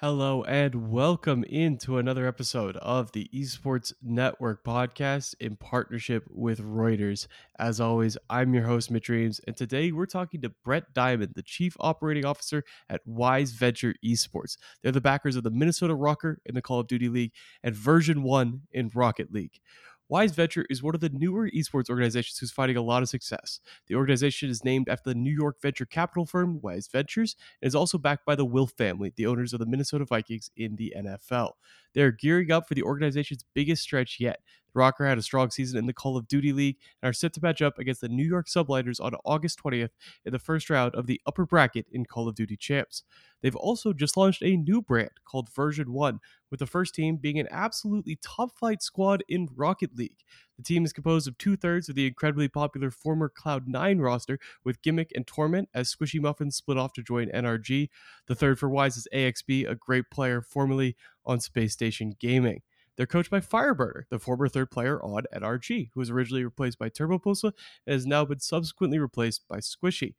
Hello and welcome into another episode of the Esports Network podcast in partnership with Reuters. As always, I'm your host, Mitch Reams, and today we're talking to Brett Diamond, the Chief Operating Officer at Wise Venture Esports. They're the backers of the Minnesota RØKKR in the Call of Duty League and Version 1 in Rocket League. Wise Venture is one of the newer esports organizations who's finding a lot of success. The organization is named after the New York venture capital firm Wise Ventures and is also backed by the Wilf family, the owners of the Minnesota Vikings in the NFL. They're gearing up for the organization's biggest stretch yet. The RØKKR had a strong season in the Call of Duty League and are set to match up against the New York Subliners on August 20th in the first round of the upper bracket in Call of Duty Champs. They've also just launched a new brand called Version 1, with the first team being an absolutely top-flight squad in Rocket League. The team is composed of two-thirds of the incredibly popular former Cloud9 roster, with Gimmick and Torment as Squishy Muffinz split off to join NRG. The third for Wise is AXB, a great player formerly on Space Station Gaming. They're coached by Fireburner, the former third player on NRG, who was originally replaced by Turbo Posa and has now been subsequently replaced by Squishy.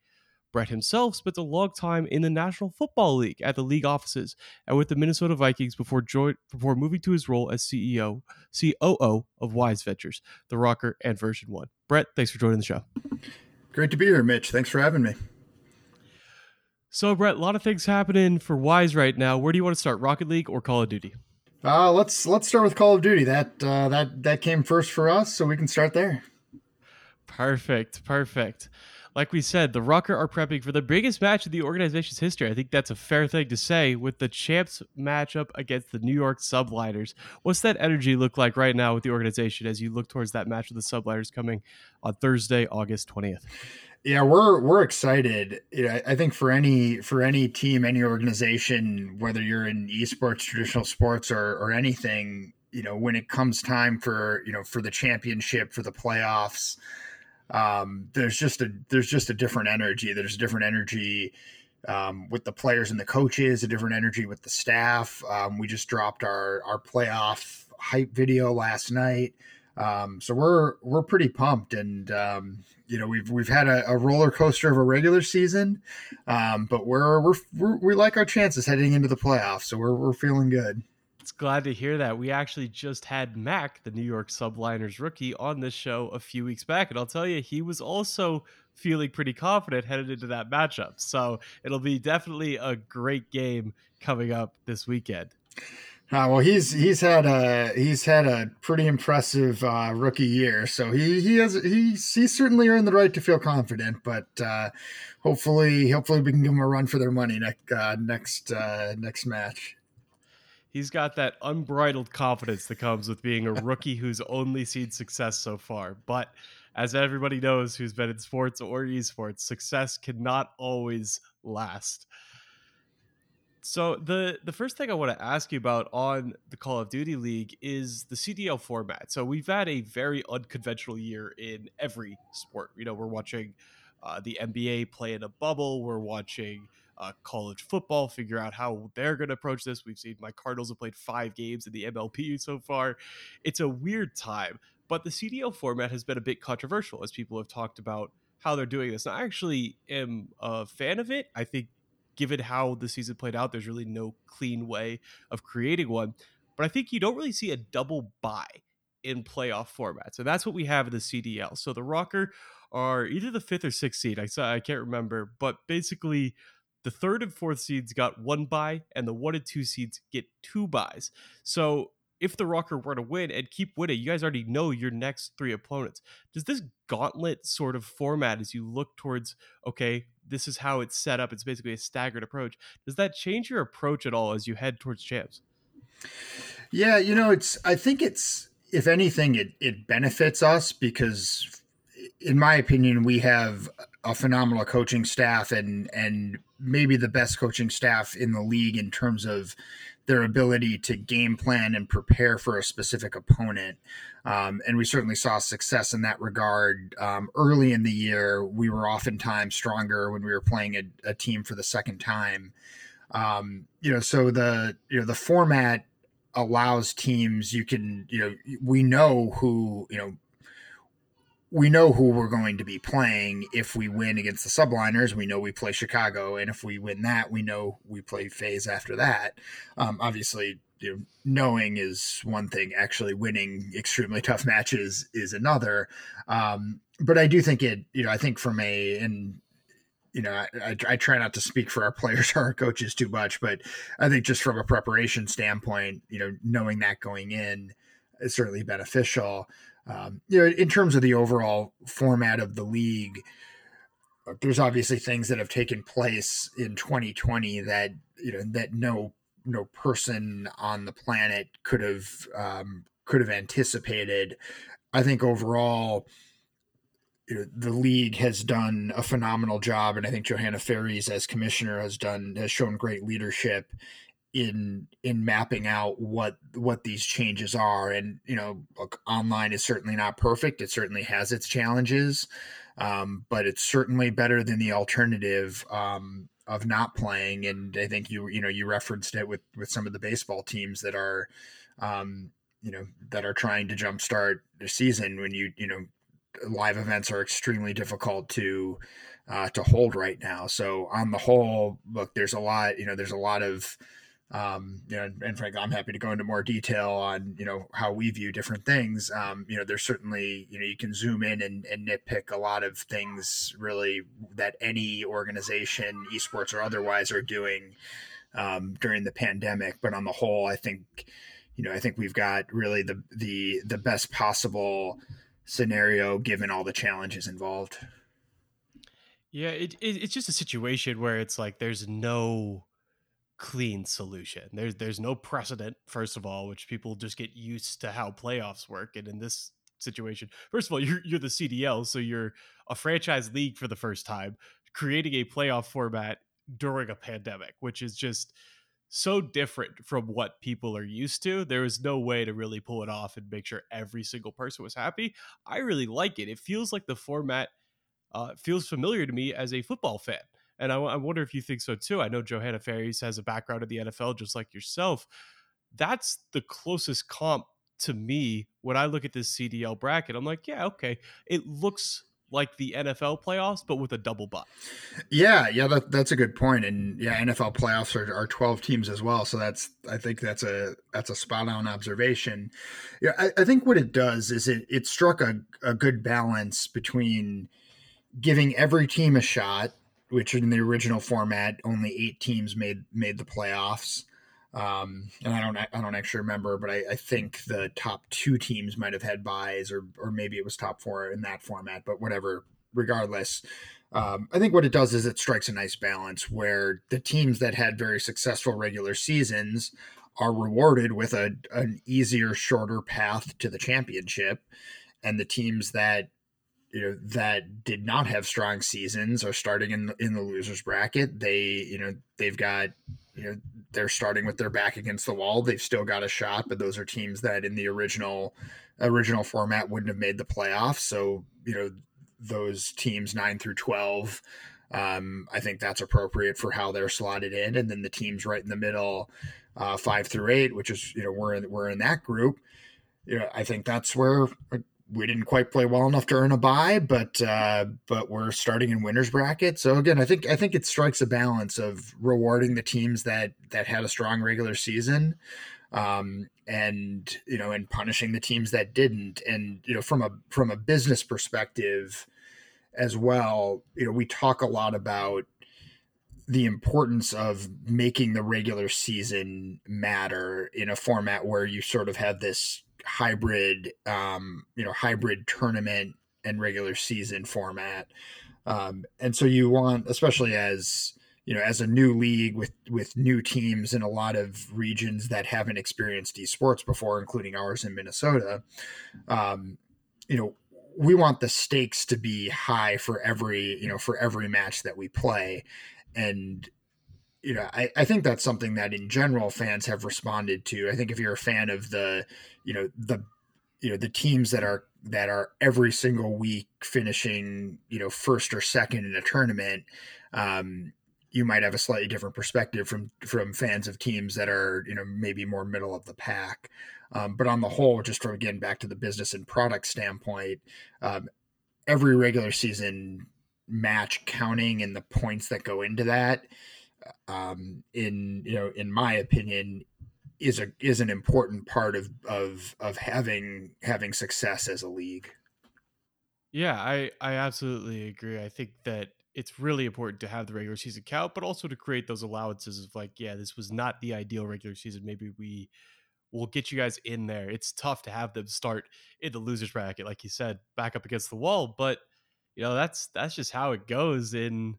Brett himself spent a long time in the National Football League at the league offices and with the Minnesota Vikings before moving to his role as CEO, COO of Wise Ventures, the RØKKR, and Version 1. Brett, thanks for joining the show. Great to be here, Mitch. Thanks for having me. So, Brett, a lot of things happening for Wise right now. Where do you want to start, Rocket League or Call of Duty? Let's start with Call of Duty. That came first for us, so we can start there. Perfect. Like we said, the RØKKR are prepping for the biggest match in the organization's history. I think that's a fair thing to say, with the champs matchup against the New York Subliners. What's that energy look like right now with the organization as you look towards that match with the Subliners coming on Thursday, August 20th? Yeah, we're excited. You know, I think for any team, any organization, whether you're in esports, traditional sports, or anything, you know, when it comes time for the championship, for the playoffs, there's just a different energy. There's a different energy with the players and the coaches, a different energy with the staff. We just dropped our playoff hype video last night. So we're pretty pumped, and you know, we've had a roller coaster of a regular season, but we like our chances heading into the playoffs. So we're feeling good. It's glad to hear that. We actually just had Mac, the New York Subliners rookie, on this show a few weeks back, and I'll tell you, he was also feeling pretty confident headed into that matchup. So it'll be definitely a great game coming up this weekend. Well, he's had a pretty impressive rookie year, so he certainly earned the right to feel confident. But hopefully we can give him a run for their money next match. He's got that unbridled confidence that comes with being a rookie who's only seen success so far. But as everybody knows, who's been in sports or esports, success cannot always last. So the first thing I want to ask you about on the Call of Duty League is the CDL format. So we've had a very unconventional year in every sport. You know, we're watching the NBA play in a bubble. We're watching college football figure out how they're going to approach this. We've seen my Cardinals have played 5 games in the MLB so far. It's a weird time, but the CDL format has been a bit controversial as people have talked about how they're doing this. And I actually am a fan of it. I think, given how the season played out, there's really no clean way of creating one. But I think you don't really see a double bye in playoff formats. And that's what we have in the CDL. So the RØKKR are either the 5th or 6th seed. I can't remember. But basically, the 3rd and 4th seeds got 1 bye, and the 1 and 2 seeds get 2 byes. So if the RØKKR were to win and keep winning, you guys already know your next 3 opponents. Does this gauntlet sort of format, as you look towards, okay, this is how it's set up, it's basically a staggered approach, does that change your approach at all as you head towards champs? Yeah, you know, I think if anything, it benefits us because, in my opinion, we have a phenomenal coaching staff and maybe the best coaching staff in the league in terms of their ability to game plan and prepare for a specific opponent. And we certainly saw success in that regard. Early in the year, we were oftentimes stronger when we were playing a team for the second time. You know, so the format allows teams, we know who, we know who we're going to be playing. If we win against the Subliners, we know we play Chicago. And if we win that, we know we play FaZe after that. Obviously, you know, knowing is one thing. Actually winning extremely tough matches is another. But I do think it, you know, I think from a, and, you know, I try not to speak for our players or our coaches too much, but I think just from a preparation standpoint, you know, knowing that going in is certainly beneficial. You know, in terms of the overall format of the league, there's obviously things that have taken place in 2020 that, you know, that no person on the planet could have anticipated. I think overall, you know, the league has done a phenomenal job, and I think Johanna Faeries as commissioner has shown great leadership in mapping out what these changes are. And, you know, look, online is certainly not perfect. It certainly has its challenges, but it's certainly better than the alternative of not playing. And I think you referenced it with some of the baseball teams that are, you know, that are trying to jumpstart the season when you know, live events are extremely difficult to hold right now. So on the whole, look, there's a lot of, you know, and frankly, I'm happy to go into more detail on, you know, how we view different things. You know, there's certainly, you know, you can zoom in and nitpick a lot of things really that any organization, esports or otherwise, are doing during the pandemic. But on the whole, I think we've got really the best possible scenario given all the challenges involved. Yeah, it's just a situation where it's like there's no clean solution. There's no precedent, first of all, which people just get used to how playoffs work. And in this situation, first of all, you're the CDL, so you're a franchise league for the first time, creating a playoff format during a pandemic, which is just so different from what people are used to. There was no way to really pull it off and make sure every single person was happy. I really like it. It feels like the format feels familiar to me as a football fan. And I wonder if you think so too. I know Johanna Faeries has a background in the NFL, just like yourself. That's the closest comp to me when I look at this CDL bracket. I'm like, yeah, okay. It looks like the NFL playoffs, but with a double bye. Yeah, that's a good point. And yeah, NFL playoffs are 12 teams as well. So I think that's a spot on observation. Yeah, I think what it does is it struck a good balance between giving every team a shot, which in the original format, only 8 teams made the playoffs. And I don't actually remember, but I think the top 2 teams might've had buys or maybe it was top 4 in that format, but whatever, regardless. I think what it does is it strikes a nice balance where the teams that had very successful regular seasons are rewarded with an easier, shorter path to the championship. And the teams that, you know, that did not have strong seasons are starting in the losers bracket. They, you know, they've got, you know, they're starting with their back against the wall. They've still got a shot, but those are teams that in the original format wouldn't have made the playoffs. So, you know, those teams 9 through 12, I think that's appropriate for how they're slotted in. And then the teams right in the middle, 5 through 8, which is, you know, we're in that group. You know, I think that's where we didn't quite play well enough to earn a bye, but we're starting in winners bracket. So again, I think it strikes a balance of rewarding the teams that had a strong regular season, and, you know, and punishing the teams that didn't. And, you know, from a business perspective as well, you know, we talk a lot about the importance of making the regular season matter in a format where you sort of have this hybrid tournament and regular season format, and so you want, especially as, you know, as a new league with new teams in a lot of regions that haven't experienced esports before, including ours in Minnesota, you know, we want the stakes to be high for every match that we play. And, you know, I think that's something that in general fans have responded to. I think if you're a fan of the teams that are every single week finishing, you know, first or second in a tournament, you might have a slightly different perspective from fans of teams that are, you know, maybe more middle of the pack. But on the whole, just from, again, back to the business and product standpoint, every regular season match counting and the points that go into that, in my opinion, is an important part of having success as a league. Yeah, I absolutely agree. I think that it's really important to have the regular season count, but also to create those allowances of like, yeah, this was not the ideal regular season. Maybe we will get you guys in there. It's tough to have them start in the loser's bracket, like you said, back up against the wall. But you know, that's just how it goes in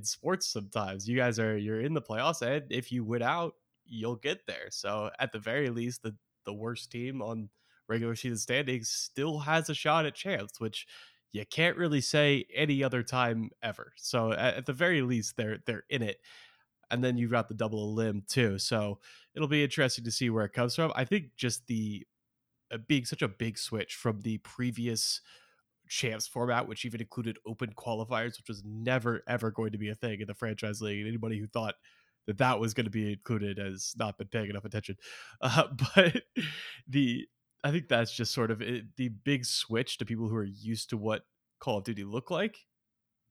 sports. Sometimes you guys you're in the playoffs, and if you win out, you'll get there. So at the very least, the worst team on regular season standings still has a shot at champs, which you can't really say any other time ever. So at the very least, they're in it. And then you've got the double limb too. So it'll be interesting to see where it comes from. I think just the being such a big switch from the previous champs format, which even included open qualifiers, which was never, ever going to be a thing in the franchise league. And anybody who thought that was going to be included has not been paying enough attention. I think that's just sort of it, the big switch to people who are used to what Call of Duty looked like.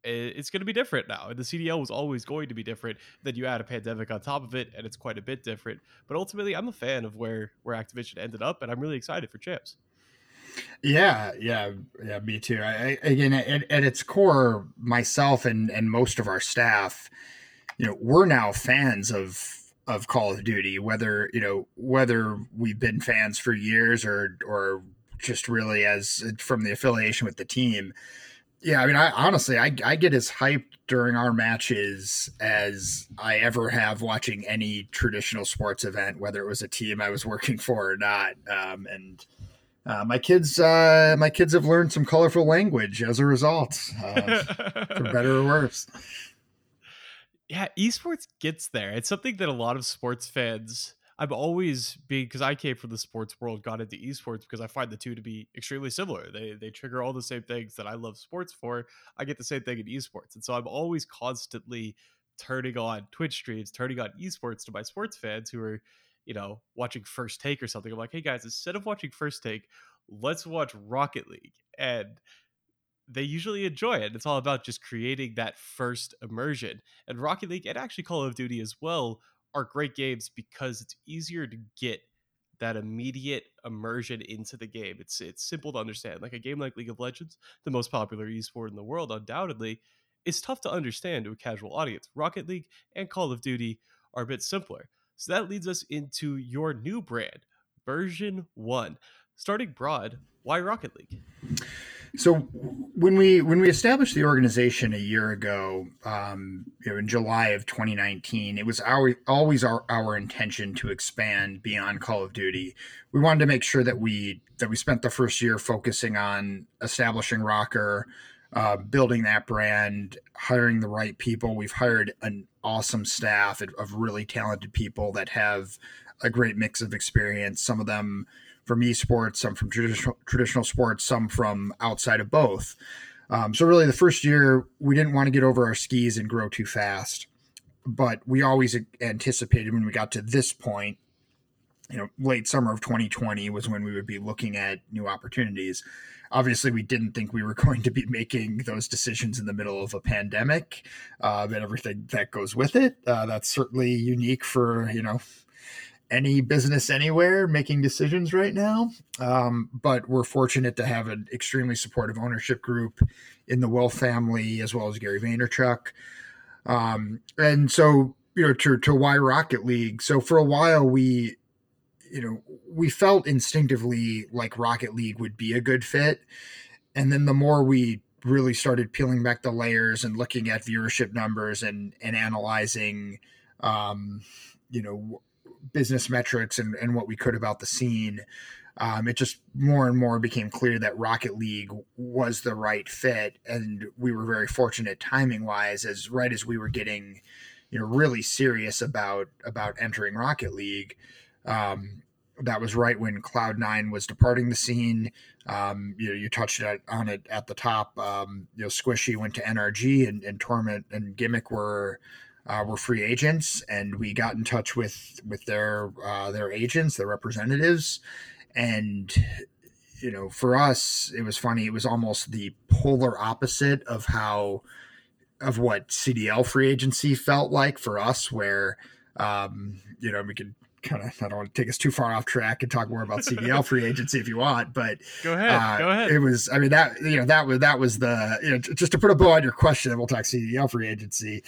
It's going to be different now. And the CDL was always going to be different. Then you add a pandemic on top of it, and it's quite a bit different. But ultimately, I'm a fan of where Activision ended up, and I'm really excited for Champs. Yeah, me too. Again, at its core, myself and most of our staff, you know, we're now fans of Call of Duty, whether we've been fans for years or just really as from the affiliation with the team. Yeah, I mean, I honestly get as hyped during our matches as I ever have watching any traditional sports event, whether it was a team I was working for or not. My kids have learned some colorful language as a result, for better or worse. Yeah, esports gets there. It's something that a lot of sports fans, because I came from the sports world, got into esports because I find the two to be extremely similar. They trigger all the same things that I love sports for. I get the same thing in esports. And so I'm always constantly turning on Twitch streams, turning on esports to my sports fans who are, you know, watching First Take or something. I'm like, hey guys, instead of watching First Take, let's watch Rocket League. And they usually enjoy it. It's all about just creating that first immersion. And Rocket League and actually Call of Duty as well are great games because it's easier to get that immediate immersion into the game. It's simple to understand. Like a game like League of Legends, the most popular esport in the world, undoubtedly, it's tough to understand to a casual audience. Rocket League and Call of Duty are a bit simpler. So that leads us into your new brand, Version 1. Starting broad, why Rocket League? So when we established the organization a year ago, in July of 2019, it was always our intention to expand beyond Call of Duty. We wanted to make sure that we spent the first year focusing on establishing RØKKR, building that brand, hiring the right people. We've hired an awesome staff of really talented people that have a great mix of experience. Some of them from esports, some from traditional sports, some from outside of both. So really the first year, we didn't want to get over our skis and grow too fast. But we always anticipated when we got to this point, you know, late summer of 2020 was when we would be looking at new opportunities. Obviously, we didn't think we were going to be making those decisions in the middle of a pandemic and everything that goes with it. That's certainly unique for, you know, any business anywhere making decisions right now. But we're fortunate to have an extremely supportive ownership group in the Wilf family, as well as Gary Vaynerchuk. And so, you know, to why Rocket League? So for a while, we felt instinctively like Rocket League would be a good fit. And then the more we really started peeling back the layers and looking at viewership numbers and analyzing, business metrics and what we could about the scene, it just more and more became clear that Rocket League was the right fit. And we were very fortunate timing wise, as right as we were getting, you know, really serious about entering Rocket League. That was right when Cloud9 was departing the scene. You touched on it at the top. Squishy went to NRG and Torment and Gimmick were free agents, and we got in touch with their agents, their representatives, and you know, for us, it was funny. It was almost the polar opposite of how, of what CDL free agency felt like for us, where, you know, we could kind of, I don't want to take us too far off track and talk more about CDL free agency if you want, but go ahead, It was, I mean, that, you know, that was the, you know, just to put a bow on your question, we'll talk CDL free agency.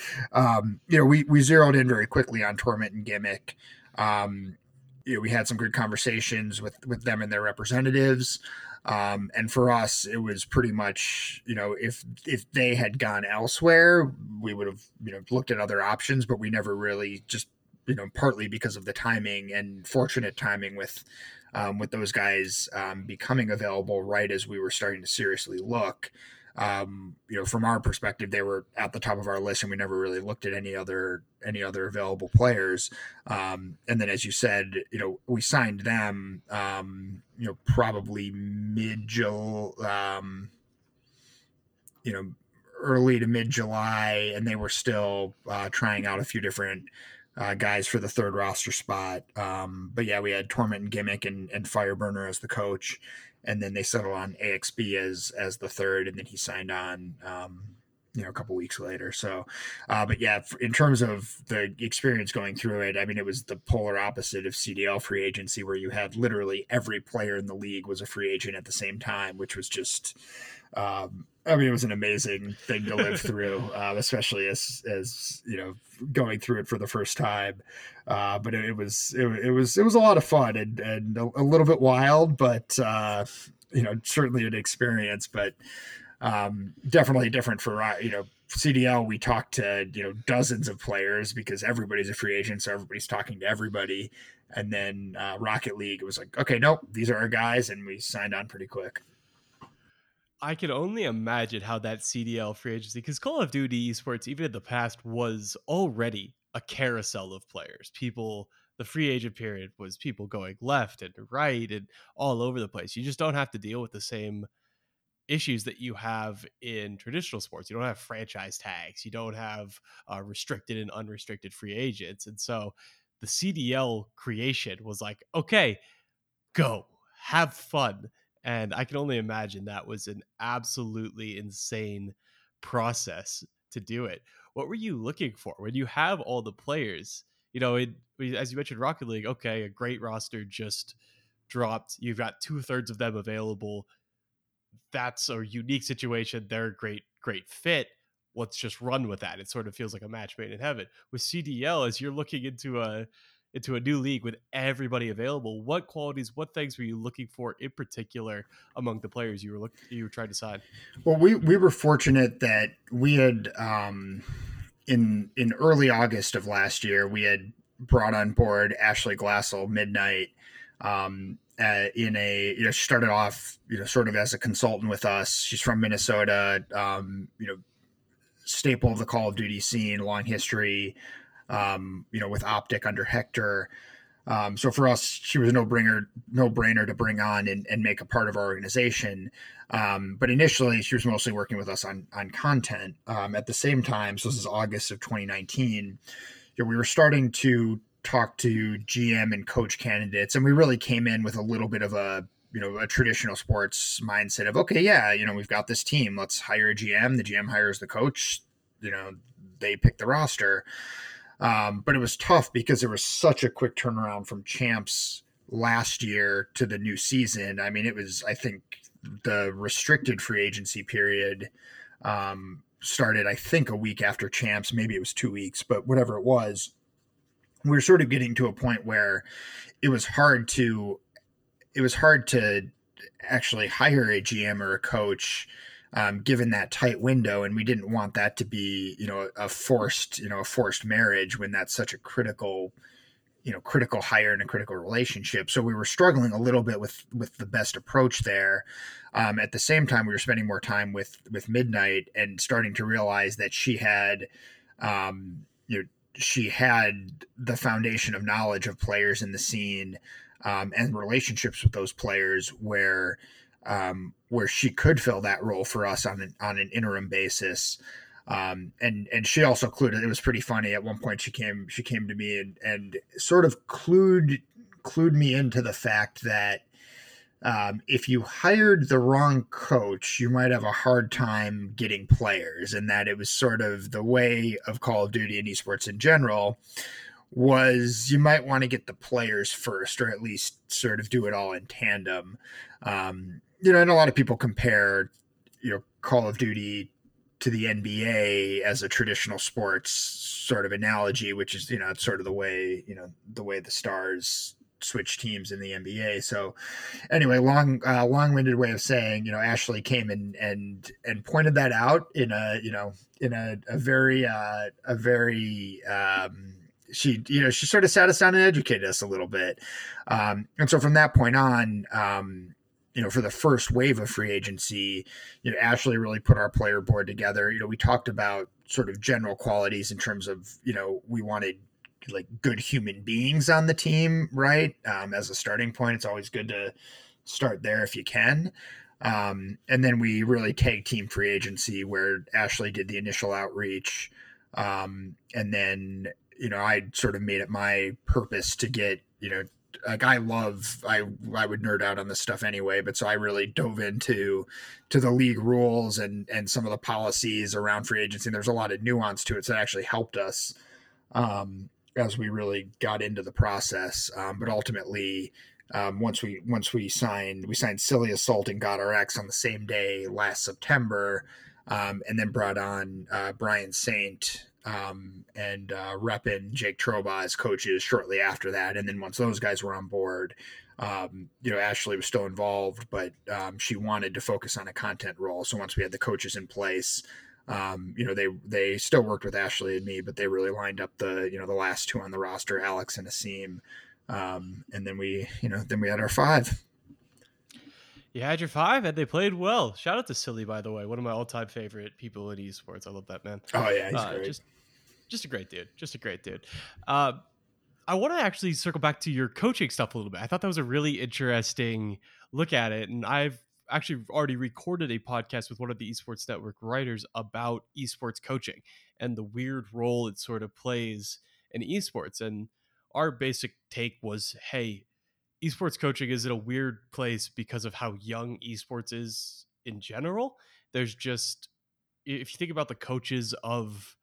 You know, we zeroed in very quickly on Torment and Gimmick. You know, we had some good conversations with them and their representatives. And for us, it was pretty much, you know, if they had gone elsewhere, we would have, you know, looked at other options, but we never really just, you know, partly because of the timing and fortunate timing with those guys becoming available right as we were starting to seriously look. You know, from our perspective, they were at the top of our list and we never really looked at any other available players. And then, as you said, you know, we signed them, you know, probably you know, early to mid July, and they were still trying out a few different guys for the third roster spot. But yeah, we had Torment and Gimmick and Fireburner as the coach. And then they settled on AXB as the third, and then he signed on, you know, a couple weeks later. So, but yeah, in terms of the experience going through it, I mean, it was the polar opposite of CDL free agency, where you had literally every player in the league was a free agent at the same time, which was just, I mean, it was an amazing thing to live through, especially as you know, going through it for the first time. But it was a lot of fun and a little bit wild, but you know, certainly an experience. But definitely different for you know, CDL. We talked to, you know, dozens of players because everybody's a free agent, so everybody's talking to everybody. And then Rocket League, it was like, okay, nope, these are our guys, and we signed on pretty quick. I can only imagine how that CDL free agency, because Call of Duty Esports, even in the past, was already a carousel of players. People, the free agent period was people going left and right and all over the place. You just don't have to deal with the same issues that you have in traditional sports. You don't have franchise tags. You don't have restricted and unrestricted free agents. And so the CDL creation was like, okay, go have fun. And I can only imagine that was an absolutely insane process to do it. What were you looking for when you have all the players? You know, as you mentioned, Rocket League, okay, a great roster just dropped. You've got 2/3 of them available. That's a unique situation. They're a great, great fit. Let's just run with that. It sort of feels like a match made in heaven. With CDL, as you're looking into a new league with everybody available, what qualities, what things were you looking for in particular among the players you were trying to sign? Well, we were fortunate that we had in early August of last year, we had brought on board Ashley Glassel, Midnight, you know, she started off, you know, sort of as a consultant with us. She's from Minnesota, you know, staple of the Call of Duty scene, long history, you know, with Optic under Hector. So for us, she was a no brainer to bring on and make a part of our organization. But initially she was mostly working with us on content. At the same time, so this is August of 2019, you know, we were starting to talk to GM and coach candidates, and we really came in with a little bit of a, you know, a traditional sports mindset of, okay, yeah, you know, we've got this team, let's hire a GM. The GM hires the coach, you know, they pick the roster. But it was tough because there was such a quick turnaround from Champs last year to the new season. I mean, it was, I think, the restricted free agency period started, I think, a week after Champs. Maybe it was 2 weeks, but whatever it was, we were sort of getting to a point where it was hard to actually hire a GM or a coach, given that tight window. And we didn't want that to be, you know, a forced marriage when that's such a critical hire and a critical relationship. So we were struggling a little bit with the best approach there. At the same time, we were spending more time with Midnight and starting to realize that she had, you know, she had the foundation of knowledge of players in the scene, and relationships with those players where she could fill that role for us on an interim basis. And she also clued it. It was pretty funny. At one point she came to me and sort of clued me into the fact that, If you hired the wrong coach, you might have a hard time getting players, and that it was sort of the way of Call of Duty and esports in general was you might want to get the players first, or at least sort of do it all in tandem. And a lot of people compare, Call of Duty to the NBA as a traditional sports sort of analogy, which is, it's sort of the way the stars switch teams in the NBA. So anyway, long-winded way of saying, Ashley came and pointed that out in a very, she sort of sat us down and educated us a little bit. And so from that point on, for the first wave of free agency, Ashley really put our player board together. We talked about sort of general qualities in terms of, we wanted like good human beings on the team, right? As a starting point, it's always good to start there if you can. And then we really tag team free agency, where Ashley did the initial outreach. And then, I sort of made it my purpose to get, I would nerd out on this stuff anyway, but so I really dove into the league rules and some of the policies around free agency. And there's a lot of nuance to it, so that actually helped us as we really got into the process. But ultimately, once we signed Cillian Salt and got our X on the same day last September, and then brought on Brian Saint and Reppin Jake Troba as coaches shortly after that. And then once those guys were on board, Ashley was still involved, but she wanted to focus on a content role. So once we had the coaches in place, they still worked with Ashley and me, but they really lined up the last two on the roster, Alex and Asim. And then we had our five. You had your five, and they played well. Shout out to Silly, by the way, one of my all-time favorite people in esports. I love that man. Oh yeah, he's great. Just a great dude. I want to actually circle back to your coaching stuff a little bit. I thought that was a really interesting look at it, and I've actually already recorded a podcast with one of the Esports Network writers about esports coaching and the weird role it sort of plays in esports. And our basic take was, hey, esports coaching is in a weird place because of how young esports is in general. There's just, if you think about the coaches of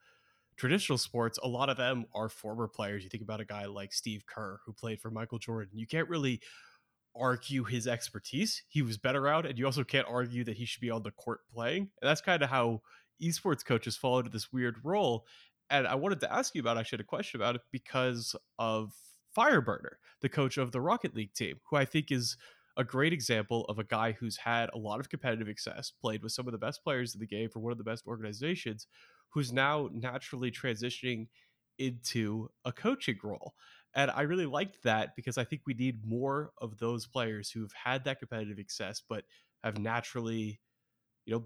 traditional sports, a lot of them are former players. You think about a guy like Steve Kerr, who played for Michael Jordan. You can't really argue his expertise. He was better out, and you also can't argue that he should be on the court playing. And that's kind of how esports coaches fall into this weird role. And I wanted to ask you about, actually had a question about it because of Fireburner, the coach of the Rocket League team, who I think is a great example of a guy who's had a lot of competitive success, played with some of the best players in the game for one of the best organizations, who's now naturally transitioning into a coaching role. And I really liked that because I think we need more of those players who've had that competitive success, but have naturally,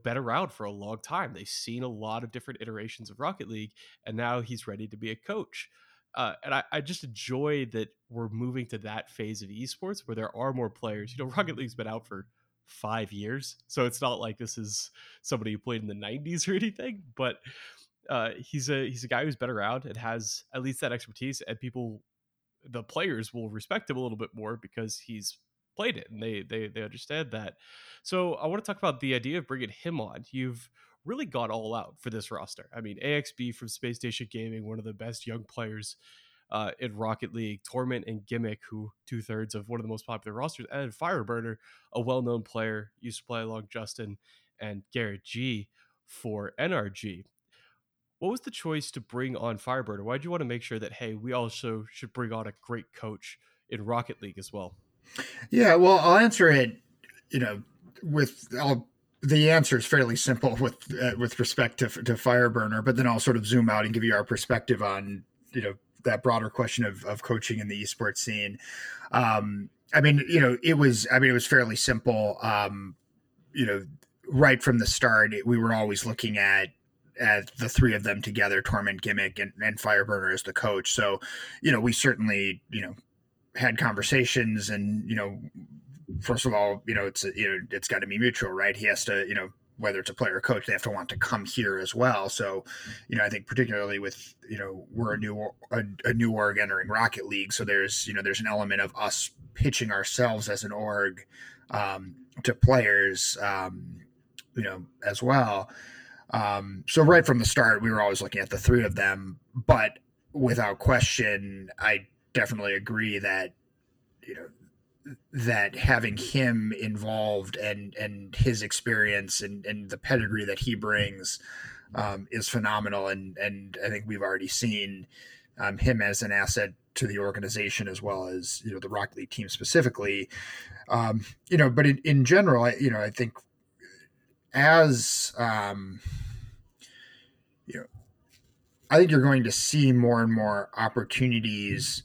been around for a long time. They've seen a lot of different iterations of Rocket League, and now he's ready to be a coach. And I just enjoy that we're moving to that phase of esports where there are more players. Rocket League's been out for 5 years, so it's not like this is somebody who played in the 90s or anything, but he's a guy who's been around and has at least that expertise, and the players will respect him a little bit more because he's played it and they understand that. So I want to talk about the idea of bringing him on. You've really gone all out for this roster. I mean, AXB from Space Station Gaming, one of the best young players in Rocket League, Torment and Gimmick, who 2/3 of one of the most popular rosters, and Fireburner, a well-known player, used to play along Justin and Garrett G for NRG. What was the choice to bring on Fireburner? Why did you want to make sure that, hey, we also should bring on a great coach in Rocket League as well? Yeah, well, I'll answer it, the answer is fairly simple with respect to Fireburner, but then I'll sort of zoom out and give you our perspective on, that broader question of coaching in the esports scene. It was fairly simple. Right from the start, we were always looking at the three of them together, Torment, Gimmick, and Fireburner as the coach. So, we certainly, had conversations and, first of all, it's got to be mutual, right? He has to, whether it's a player or coach, they have to want to come here as well. So, I think particularly with, we're a new org entering Rocket League. So there's an element of us pitching ourselves as an org to players, you know, as well. So right from the start, we were always looking at the three of them, but without question, I definitely agree that, you know, that having him involved and his experience and the pedigree that he brings is phenomenal. And I think we've already seen him as an asset to the organization, as well as, you know, the Rocket League team specifically, you know, but in general, you know, I think as, you know, I think you're going to see more and more opportunities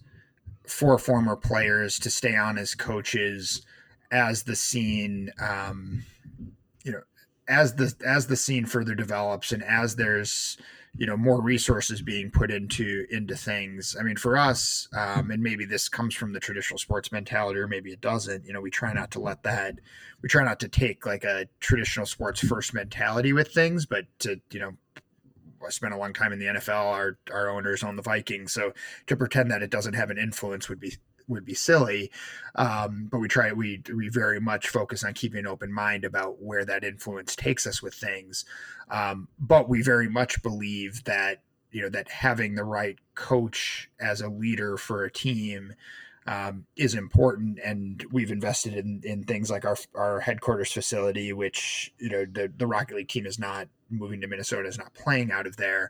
for former players to stay on as coaches as the scene, you know, as the scene further develops and as there's, you know, more resources being put into things. I mean, for us, and maybe this comes from the traditional sports mentality, or maybe it doesn't, you know, we try not to take like a traditional sports first mentality with things, but to, you know, I spent a long time in the NFL, our owners own the Vikings. So to pretend that it doesn't have an influence would be silly. But we very much focus on keeping an open mind about where that influence takes us with things. But we very much believe that, you know, that having the right coach as a leader for a team is important. And we've invested in things like our headquarters facility, which, you know, the Rocket League team is not moving to Minnesota, is not playing out of there.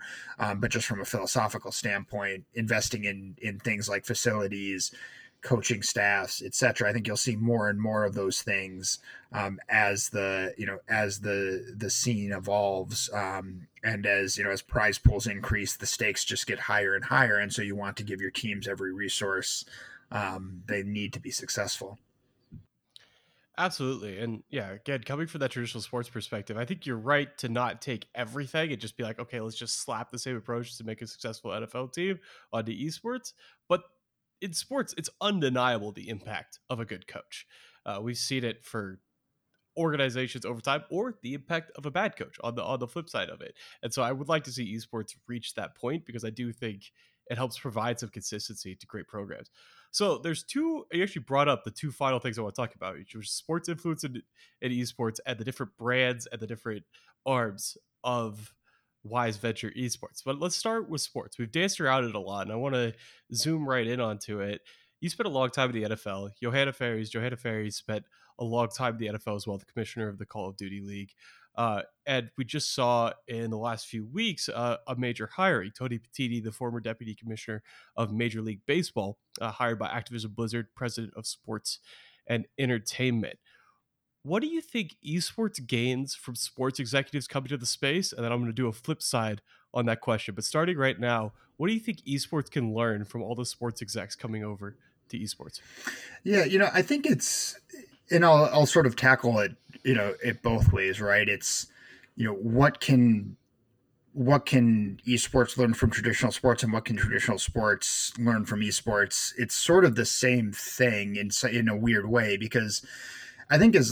But just from a philosophical standpoint, investing in things like facilities, coaching staffs, etc. I think you'll see more and more of those things as the scene evolves, and as, you know, as prize pools increase, the stakes just get higher and higher. And so you want to give your teams every resource they need to be successful. Absolutely. And yeah, again, coming from that traditional sports perspective, I think you're right to not take everything and just be like, okay, let's just slap the same approach to make a successful NFL team onto esports. But in sports, it's undeniable the impact of a good coach. We've seen it for organizations over time, or the impact of a bad coach on the flip side of it. And so I would like to see esports reach that point, because I do think it helps provide some consistency to great programs. So there's two, you actually brought up the two final things I want to talk about, which was sports influence in esports and the different brands and the different arms of Wise Venture Esports. But let's start with sports. We've danced around it a lot, and I want to zoom right in onto it. You spent a long time in the NFL. Johanna Faeries spent a long time in the NFL as well, the commissioner of the Call of Duty League. And we just saw in the last few weeks a major hiring. Tony Petitti, the former deputy commissioner of Major League Baseball, hired by Activision Blizzard, president of sports and entertainment. What do you think esports gains from sports executives coming to the space? And then I'm going to do a flip side on that question. But starting right now, what do you think esports can learn from all the sports execs coming over to esports? Yeah, you know, I think it's... And I'll sort of tackle it, you know, it both ways, right? It's, you know, what can esports learn from traditional sports, and what can traditional sports learn from esports? It's sort of the same thing in a weird way, because I think if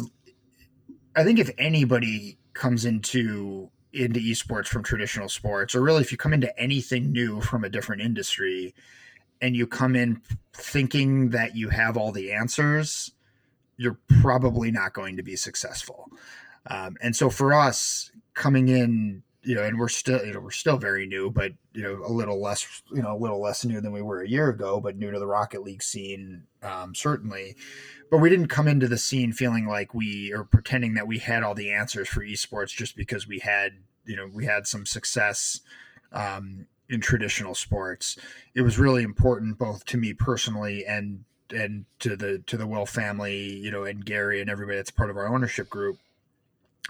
anybody comes into esports from traditional sports, or really if you come into anything new from a different industry, and you come in thinking that you have all the answers, you're probably not going to be successful. And so for us coming in, you know, and we're still very new, but, you know, a little less new than we were a year ago, but new to the Rocket League scene, certainly. But we didn't come into the scene feeling like we are pretending that we had all the answers for esports just because we had some success, in traditional sports. It was really important both to me personally and to the Wilf family, you know, and Gary and everybody that's part of our ownership group,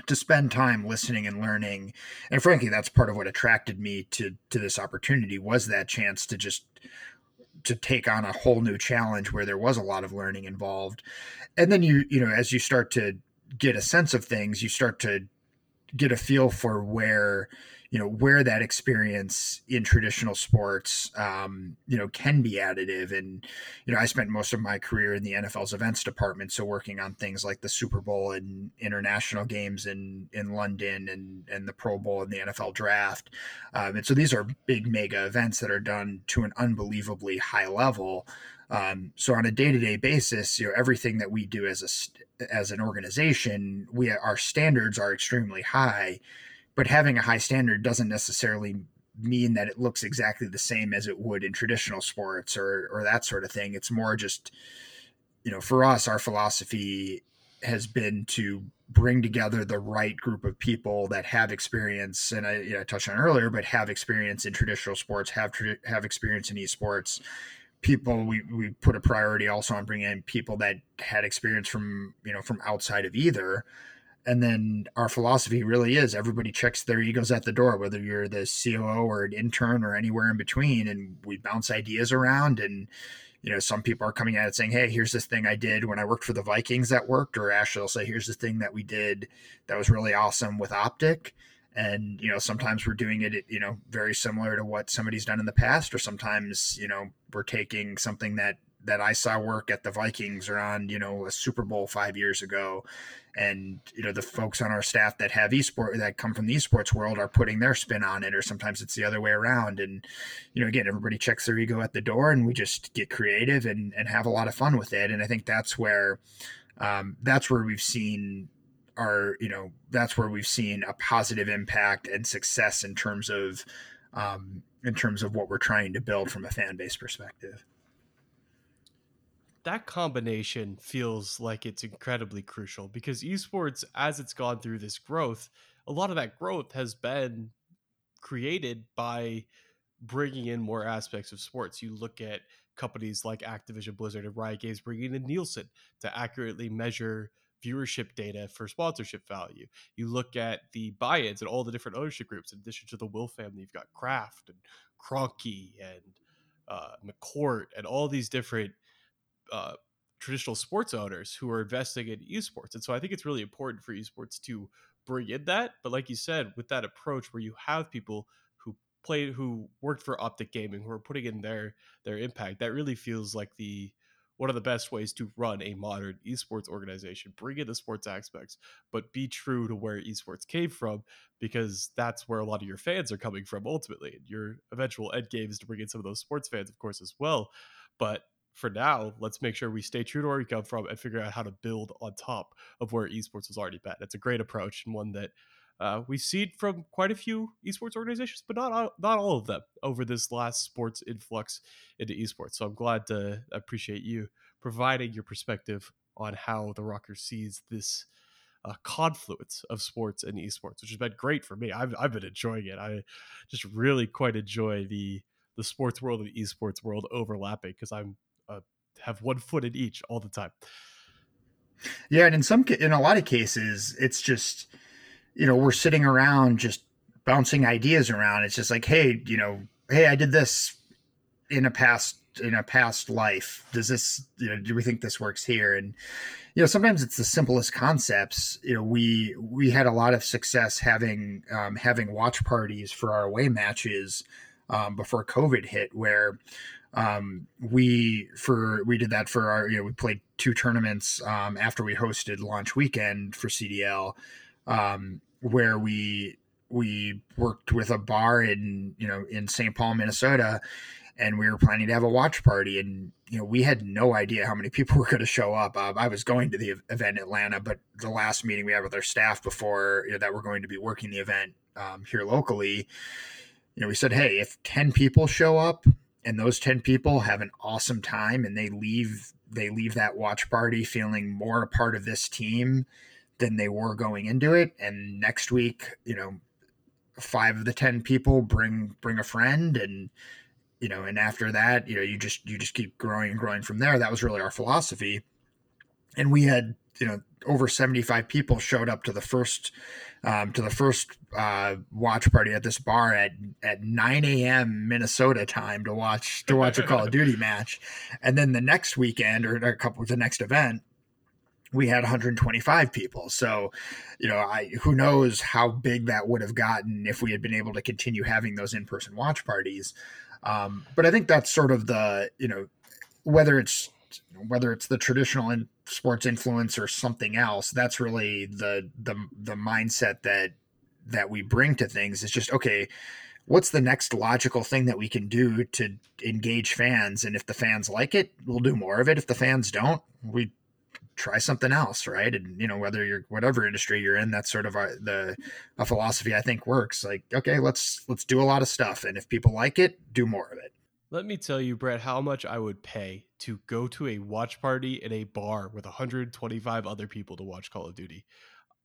to spend time listening and learning. And frankly, that's part of what attracted me to this opportunity, was that chance to take on a whole new challenge where there was a lot of learning involved. And then you know, as you start to get a sense of things, you start to get a feel for where you know, where that experience in traditional sports, you know, can be additive. And, you know, I spent most of my career in the NFL's events department. So working on things like the Super Bowl and international games in London and the Pro Bowl and the NFL draft. And so these are big mega events that are done to an unbelievably high level. So on a day-to-day basis, you know, everything that we do as an organization, our standards are extremely high. But having a high standard doesn't necessarily mean that it looks exactly the same as it would in traditional sports or that sort of thing. It's more just, you know, for us, our philosophy has been to bring together the right group of people that have experience, and I touched on earlier, but have experience in traditional sports, have experience in esports. People, we put a priority also on bringing in people that had experience from outside of either. And then our philosophy really is everybody checks their egos at the door, whether you're the COO or an intern or anywhere in between. And we bounce ideas around, and, you know, some people are coming at it saying, hey, here's this thing I did when I worked for the Vikings that worked, or Ashley will say, here's this thing that we did that was really awesome with Optic. And, you know, sometimes we're doing it, you know, very similar to what somebody's done in the past, or sometimes, you know, we're taking something that I saw work at the Vikings or on, you know, a Super Bowl 5 years ago. And, you know, the folks on our staff that have esports, that come from the esports world, are putting their spin on it, or sometimes it's the other way around. And, you know, again, everybody checks their ego at the door, and we just get creative and have a lot of fun with it. And I think that's where we've seen a positive impact and success in terms of what we're trying to build from a fan base perspective. That combination feels like it's incredibly crucial, because esports, as it's gone through this growth, a lot of that growth has been created by bringing in more aspects of sports. You look at companies like Activision Blizzard and Riot Games bringing in Nielsen to accurately measure viewership data for sponsorship value. You look at the buy-ins and all the different ownership groups. In addition to the Wilf family, you've got Kraft and Kroenke and McCourt and all these different traditional sports owners who are investing in esports. And so I think it's really important for esports to bring in that. But like you said, with that approach where you have people who worked for Optic Gaming, who are putting in their impact, that really feels like one of the best ways to run a modern esports organization. Bring in the sports aspects, but be true to where esports came from, because that's where a lot of your fans are coming from ultimately. And your eventual end game is to bring in some of those sports fans, of course, as well. But for now, let's make sure we stay true to where we come from and figure out how to build on top of where esports has already been. It's a great approach, and one that we've seen from quite a few esports organizations, but not all of them over this last sports influx into esports. So I'm glad to appreciate you providing your perspective on how the RØKKR sees this confluence of sports and esports, which has been great for me. I've been enjoying it. I just really quite enjoy the sports world and the esports world overlapping, because I have one foot in each all the time. Yeah, and in a lot of cases, it's just, you know, we're sitting around just bouncing ideas around. It's just like, hey, you know, hey, I did this in a past life. Does this, you know, do we think this works here? And, you know, sometimes it's the simplest concepts. You know, we had a lot of success having watch parties for our away matches before COVID hit, where we did that for our, you know, we played two tournaments after we hosted launch weekend for CDL, where we worked with a bar in St. Paul, Minnesota, and we were planning to have a watch party, and, you know, we had no idea how many people were going to show up. I was going to the event in Atlanta, but the last meeting we had with our staff before, you know, that we're going to be working the event here locally, you know, we said, hey, if 10 people show up and those 10 people have an awesome time and they leave that watch party feeling more a part of this team than they were going into it, and next week, you know, 5 of the 10 people bring a friend, and, you know, and after that, you know, you just keep growing and growing from there. That was really our philosophy. And we had, you know, over 75 people showed up to the first watch party at this bar at 9 a.m. Minnesota time to watch a Call of Duty match. And then the next weekend, or the next event, we had 125 people. So, you know, who knows how big that would have gotten if we had been able to continue having those in-person watch parties. But I think that's sort of the, you know, whether it's the traditional in sports influence or something else, that's really the mindset that we bring to things. It's just, okay, what's the next logical thing that we can do to engage fans? And if the fans like it, we'll do more of it. If the fans don't, we try something else. Right. And, you know, whatever industry you're in, that's sort of a philosophy I think works. Like, okay, let's do a lot of stuff. And if people like it, do more of it. Let me tell you, Brett, how much I would pay to go to a watch party in a bar with 125 other people to watch Call of Duty.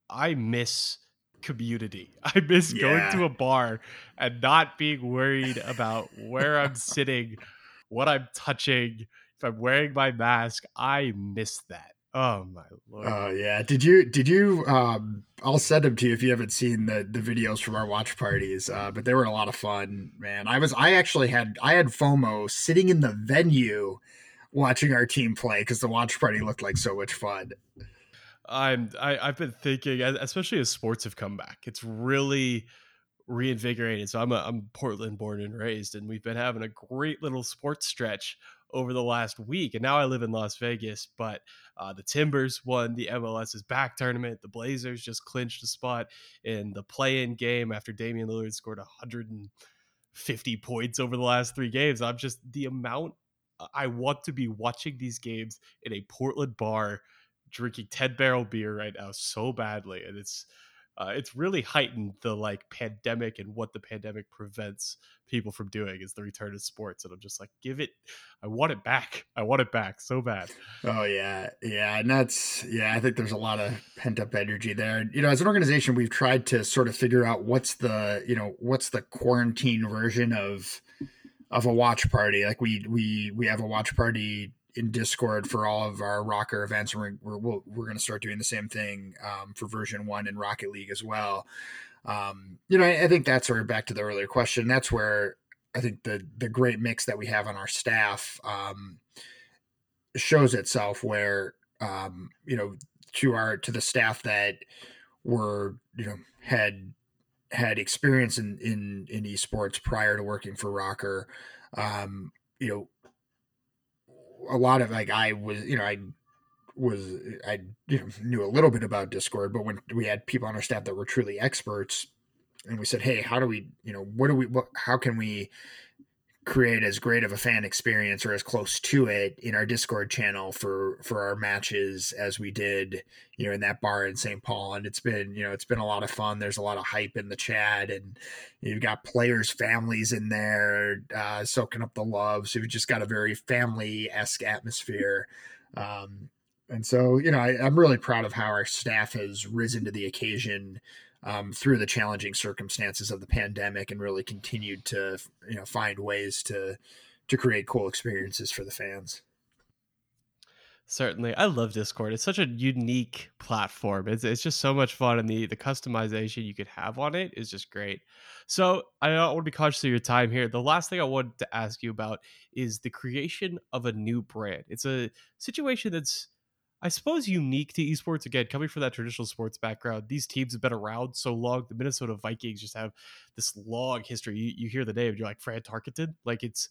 I miss community. I miss going to a bar and not being worried about where I'm sitting, what I'm touching, if I'm wearing my mask. I miss that. Oh my Lord. Oh yeah. Did you, I'll send them to you if you haven't seen the videos from our watch parties, but they were a lot of fun, man. I actually had FOMO sitting in the venue watching our team play because the watch party looked like so much fun. I've been thinking, especially as sports have come back, it's really reinvigorated. So I'm Portland born and raised, and we've been having a great little sports stretch over the last week. And now I live in Las Vegas, but the Timbers won the MLS's back tournament. The Blazers just clinched a spot in the play-in game after Damian Lillard scored 150 points over the last three games. I'm just, the amount I want to be watching these games in a Portland bar, drinking 10 barrel beer right now so badly. And it's really heightened the like pandemic and what the pandemic prevents people from doing is the return of sports. And I'm just like, I want it back. I want it back so bad. Oh yeah. Yeah. And I think there's a lot of pent up energy there. You know, as an organization, we've tried to sort of figure out what's the quarantine version of a watch party. Like we have a watch party in Discord for all of our RØKKR events, and we're going to start doing the same thing for version 1 in Rocket League as well. You know, I think that's sort of back to the earlier question. That's where I think the great mix that we have on our staff shows itself, where you know, to the staff that were, you know, had experience in esports prior to working for RØKKR, you know, a lot of like, I knew a little bit about Discord, but when we had people on our staff that were truly experts and we said, hey, how can we create as great of a fan experience or as close to it in our Discord channel for our matches as we did, you know, in that bar in St. Paul. And it's been a lot of fun. There's a lot of hype in the chat, and you've got players' families in there soaking up the love. So we've just got a very family-esque atmosphere. And so, you know, I'm really proud of how our staff has risen to the occasion through the challenging circumstances of the pandemic, and really continued to, you know, find ways to create cool experiences for the fans. Certainly. I love Discord. It's such a unique platform. It's just so much fun, and the customization you could have on it is just great. So I don't want to be conscious of your time here. The last thing I wanted to ask you about is the creation of a new brand. It's a situation that's, I suppose, unique to esports. Again, coming from that traditional sports background, these teams have been around so long. The Minnesota Vikings just have this long history. You hear the name, you're like, Fran Tarkenton? Like, it's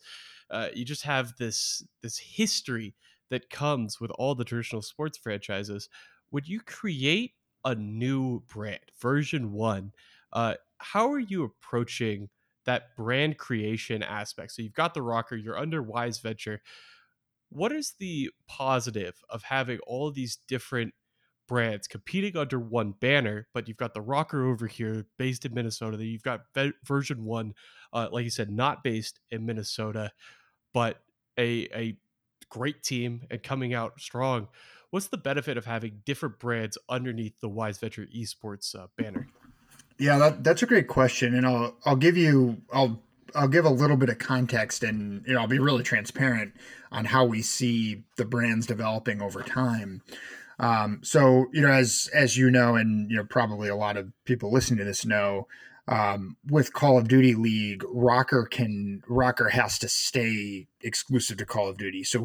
you just have this history that comes with all the traditional sports franchises. Would you create a new brand, version 1? How are you approaching that brand creation aspect? So you've got the RØKKR, you're under Wise Venture. What is the positive of having all of these different brands competing under one banner, but you've got the RØKKR over here based in Minnesota, then you've got version 1, like you said, not based in Minnesota, but a great team and coming out strong. What's the benefit of having different brands underneath the Wise Venture Esports banner? Yeah, that's a great question. And I'll give a little bit of context, and, you know, I'll be really transparent on how we see the brands developing over time. So, you know, as you know, and, you know, probably a lot of people listening to this know, With Call of Duty League, RØKKR has to stay exclusive to Call of Duty. So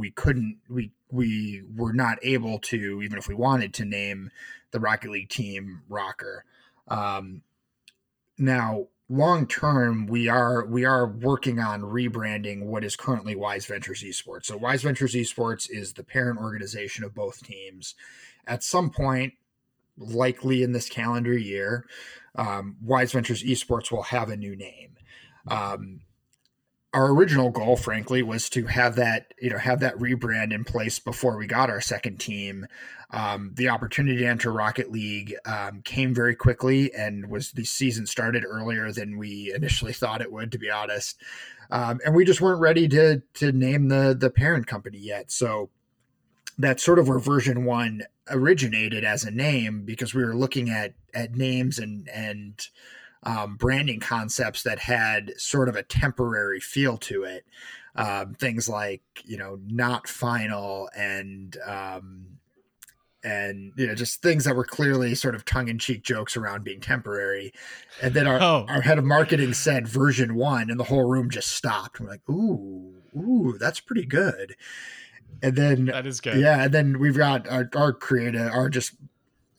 we were not able to, even if we wanted to, name the Rocket League team RØKKR. Now, long term, we are working on rebranding what is currently Wise Ventures Esports. So Wise Ventures Esports is the parent organization of both teams. At some point, likely in this calendar year, Wise Ventures Esports will have a new name. Our original goal, frankly, was to have that rebrand in place before we got our second team. The opportunity to enter Rocket League came very quickly, and the season started earlier than we initially thought it would, to be honest. And we just weren't ready to name the parent company yet. So that's sort of where Version 1 originated as a name, because we were looking at names and branding concepts that had sort of a temporary feel to it. Things like, not final and just things that were clearly sort of tongue-in-cheek jokes around being temporary. And then our head of marketing said Version 1, and the whole room just stopped. We're like, ooh, that's pretty good. And then that is good. Yeah. And then we've got our creative,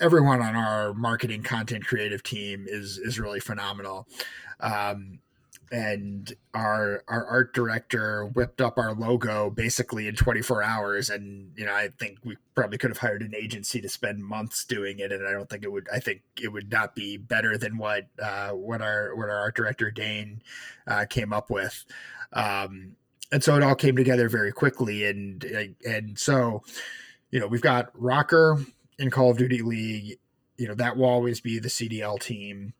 everyone on our marketing content creative team is really phenomenal. And our art director whipped up our logo basically in 24 hours. And, I think we probably could have hired an agency to spend months doing it. And I think it would not be better than what our art director Dane came up with. And so it all came together very quickly. And so, we've got RØKKR in Call of Duty League. That will always be the CDL team.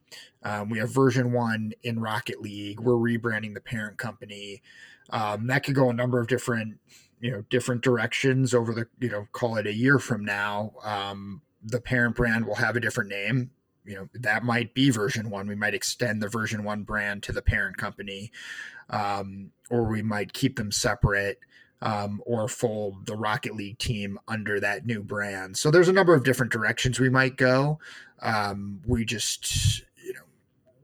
We have Version 1 in Rocket League. We're rebranding the parent company. That could go a number of different directions over the, call it a year from now. The parent brand will have a different name. That might be Version 1. We might extend the Version 1 brand to the parent company, or we might keep them separate, or fold the Rocket League team under that new brand. So there's a number of different directions we might go. We just,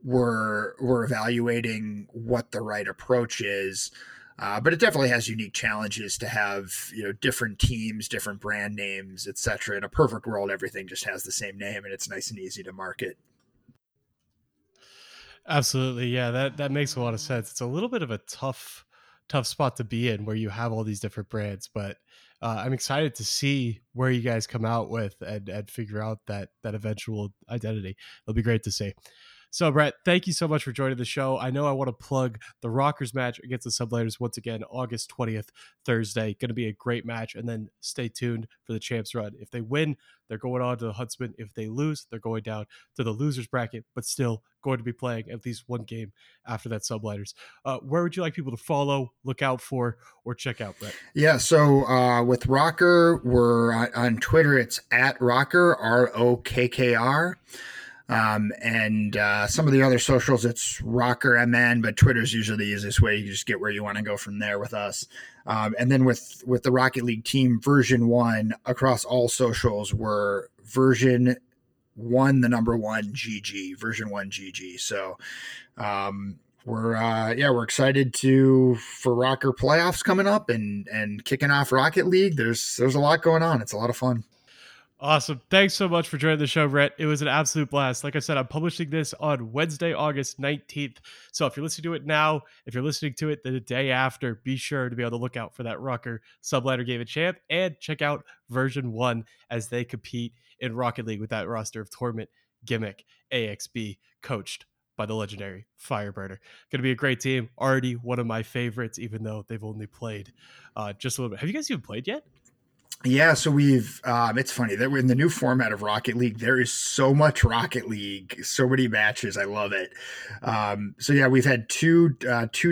we're evaluating what the right approach is. But it definitely has unique challenges to have, different teams, different brand names, et cetera. In a perfect world, everything just has the same name, and it's nice and easy to market. Absolutely. Yeah, that makes a lot of sense. It's a little bit of a tough spot to be in where you have all these different brands, but I'm excited to see where you guys come out with and figure out that eventual identity. It'll be great to see. So, Brett, thank you so much for joining the show. I know I want to plug the RØKKR's match against the Subliners once again, August 20th, Thursday. Going to be a great match. And then stay tuned for the champs run. If they win, they're going on to the Huntsman. If they lose, they're going down to the losers bracket, but still going to be playing at least one game after that Subliners. Where would you like people to follow, look out for, or check out, Brett? Yeah, so with RØKKR, we're on Twitter. It's at RØKKR, ROKKR. And some of the other socials, it's RØKKR MN, but Twitter's usually the easiest way. You just get where you want to go from there with us. And then with the Rocket League team, Version 1 across all socials were Version 1, the number 1 GG, Version 1 GG. So, we're excited for RØKKR playoffs coming up and kicking off Rocket League. There's a lot going on. It's a lot of fun. Awesome. Thanks so much for joining the show, Brett. It was an absolute blast. Like I said, I'm publishing this on Wednesday, August 19th. So if you're listening to it now, if you're listening to it the day after, be sure to be on the lookout for that RØKKR Subliner Game of Champ, and check out Version 1 as they compete in Rocket League with that roster of Torment, Gimmick, AXB, coached by the legendary Fireburner. Going to be a great team. Already one of my favorites, even though they've only played just a little bit. Have you guys even played yet? Yeah, so we've, it's funny that we're in the new format of Rocket League. There is so much Rocket League, so many matches. I love it. So yeah, we've had two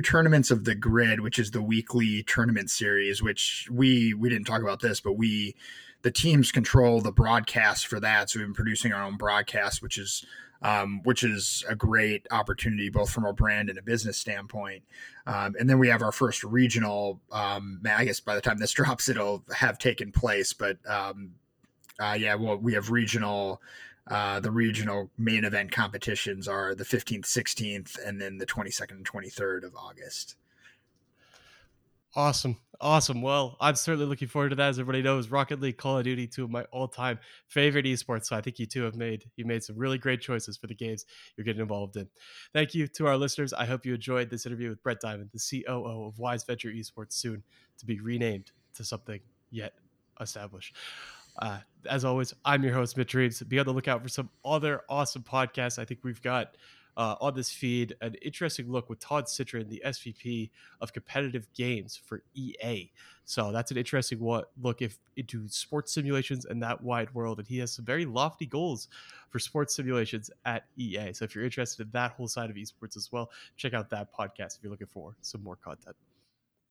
tournaments of the Grid, which is the weekly tournament series, which we didn't talk about this, but the teams control the broadcast for that. So we've been producing our own broadcast, which is a great opportunity, both from a brand and a business standpoint. And then we have our first regional, I guess by the time this drops, it'll have taken place, but we have regional The regional main event competitions are the 15th, 16th, and then the 22nd and 23rd of August. Awesome. Awesome. Well, I'm certainly looking forward to that. As everybody knows, Rocket League, Call of Duty, two of my all-time favorite esports. So I think you two have made some really great choices for the games you're getting involved in. Thank you to our listeners. I hope you enjoyed this interview with Brett Diamond, the COO of Wise Venture Esports, soon to be renamed to something yet established. As always, I'm your host, Mitch Reams. Be on the lookout for some other awesome podcasts. I think we've got on this feed an interesting look with Todd Citrin, the SVP of competitive games for EA. So that's an interesting look into sports simulations and that wide world. And he has some very lofty goals for sports simulations at EA. So if you're interested in that whole side of esports as well, check out that podcast if you're looking for some more content.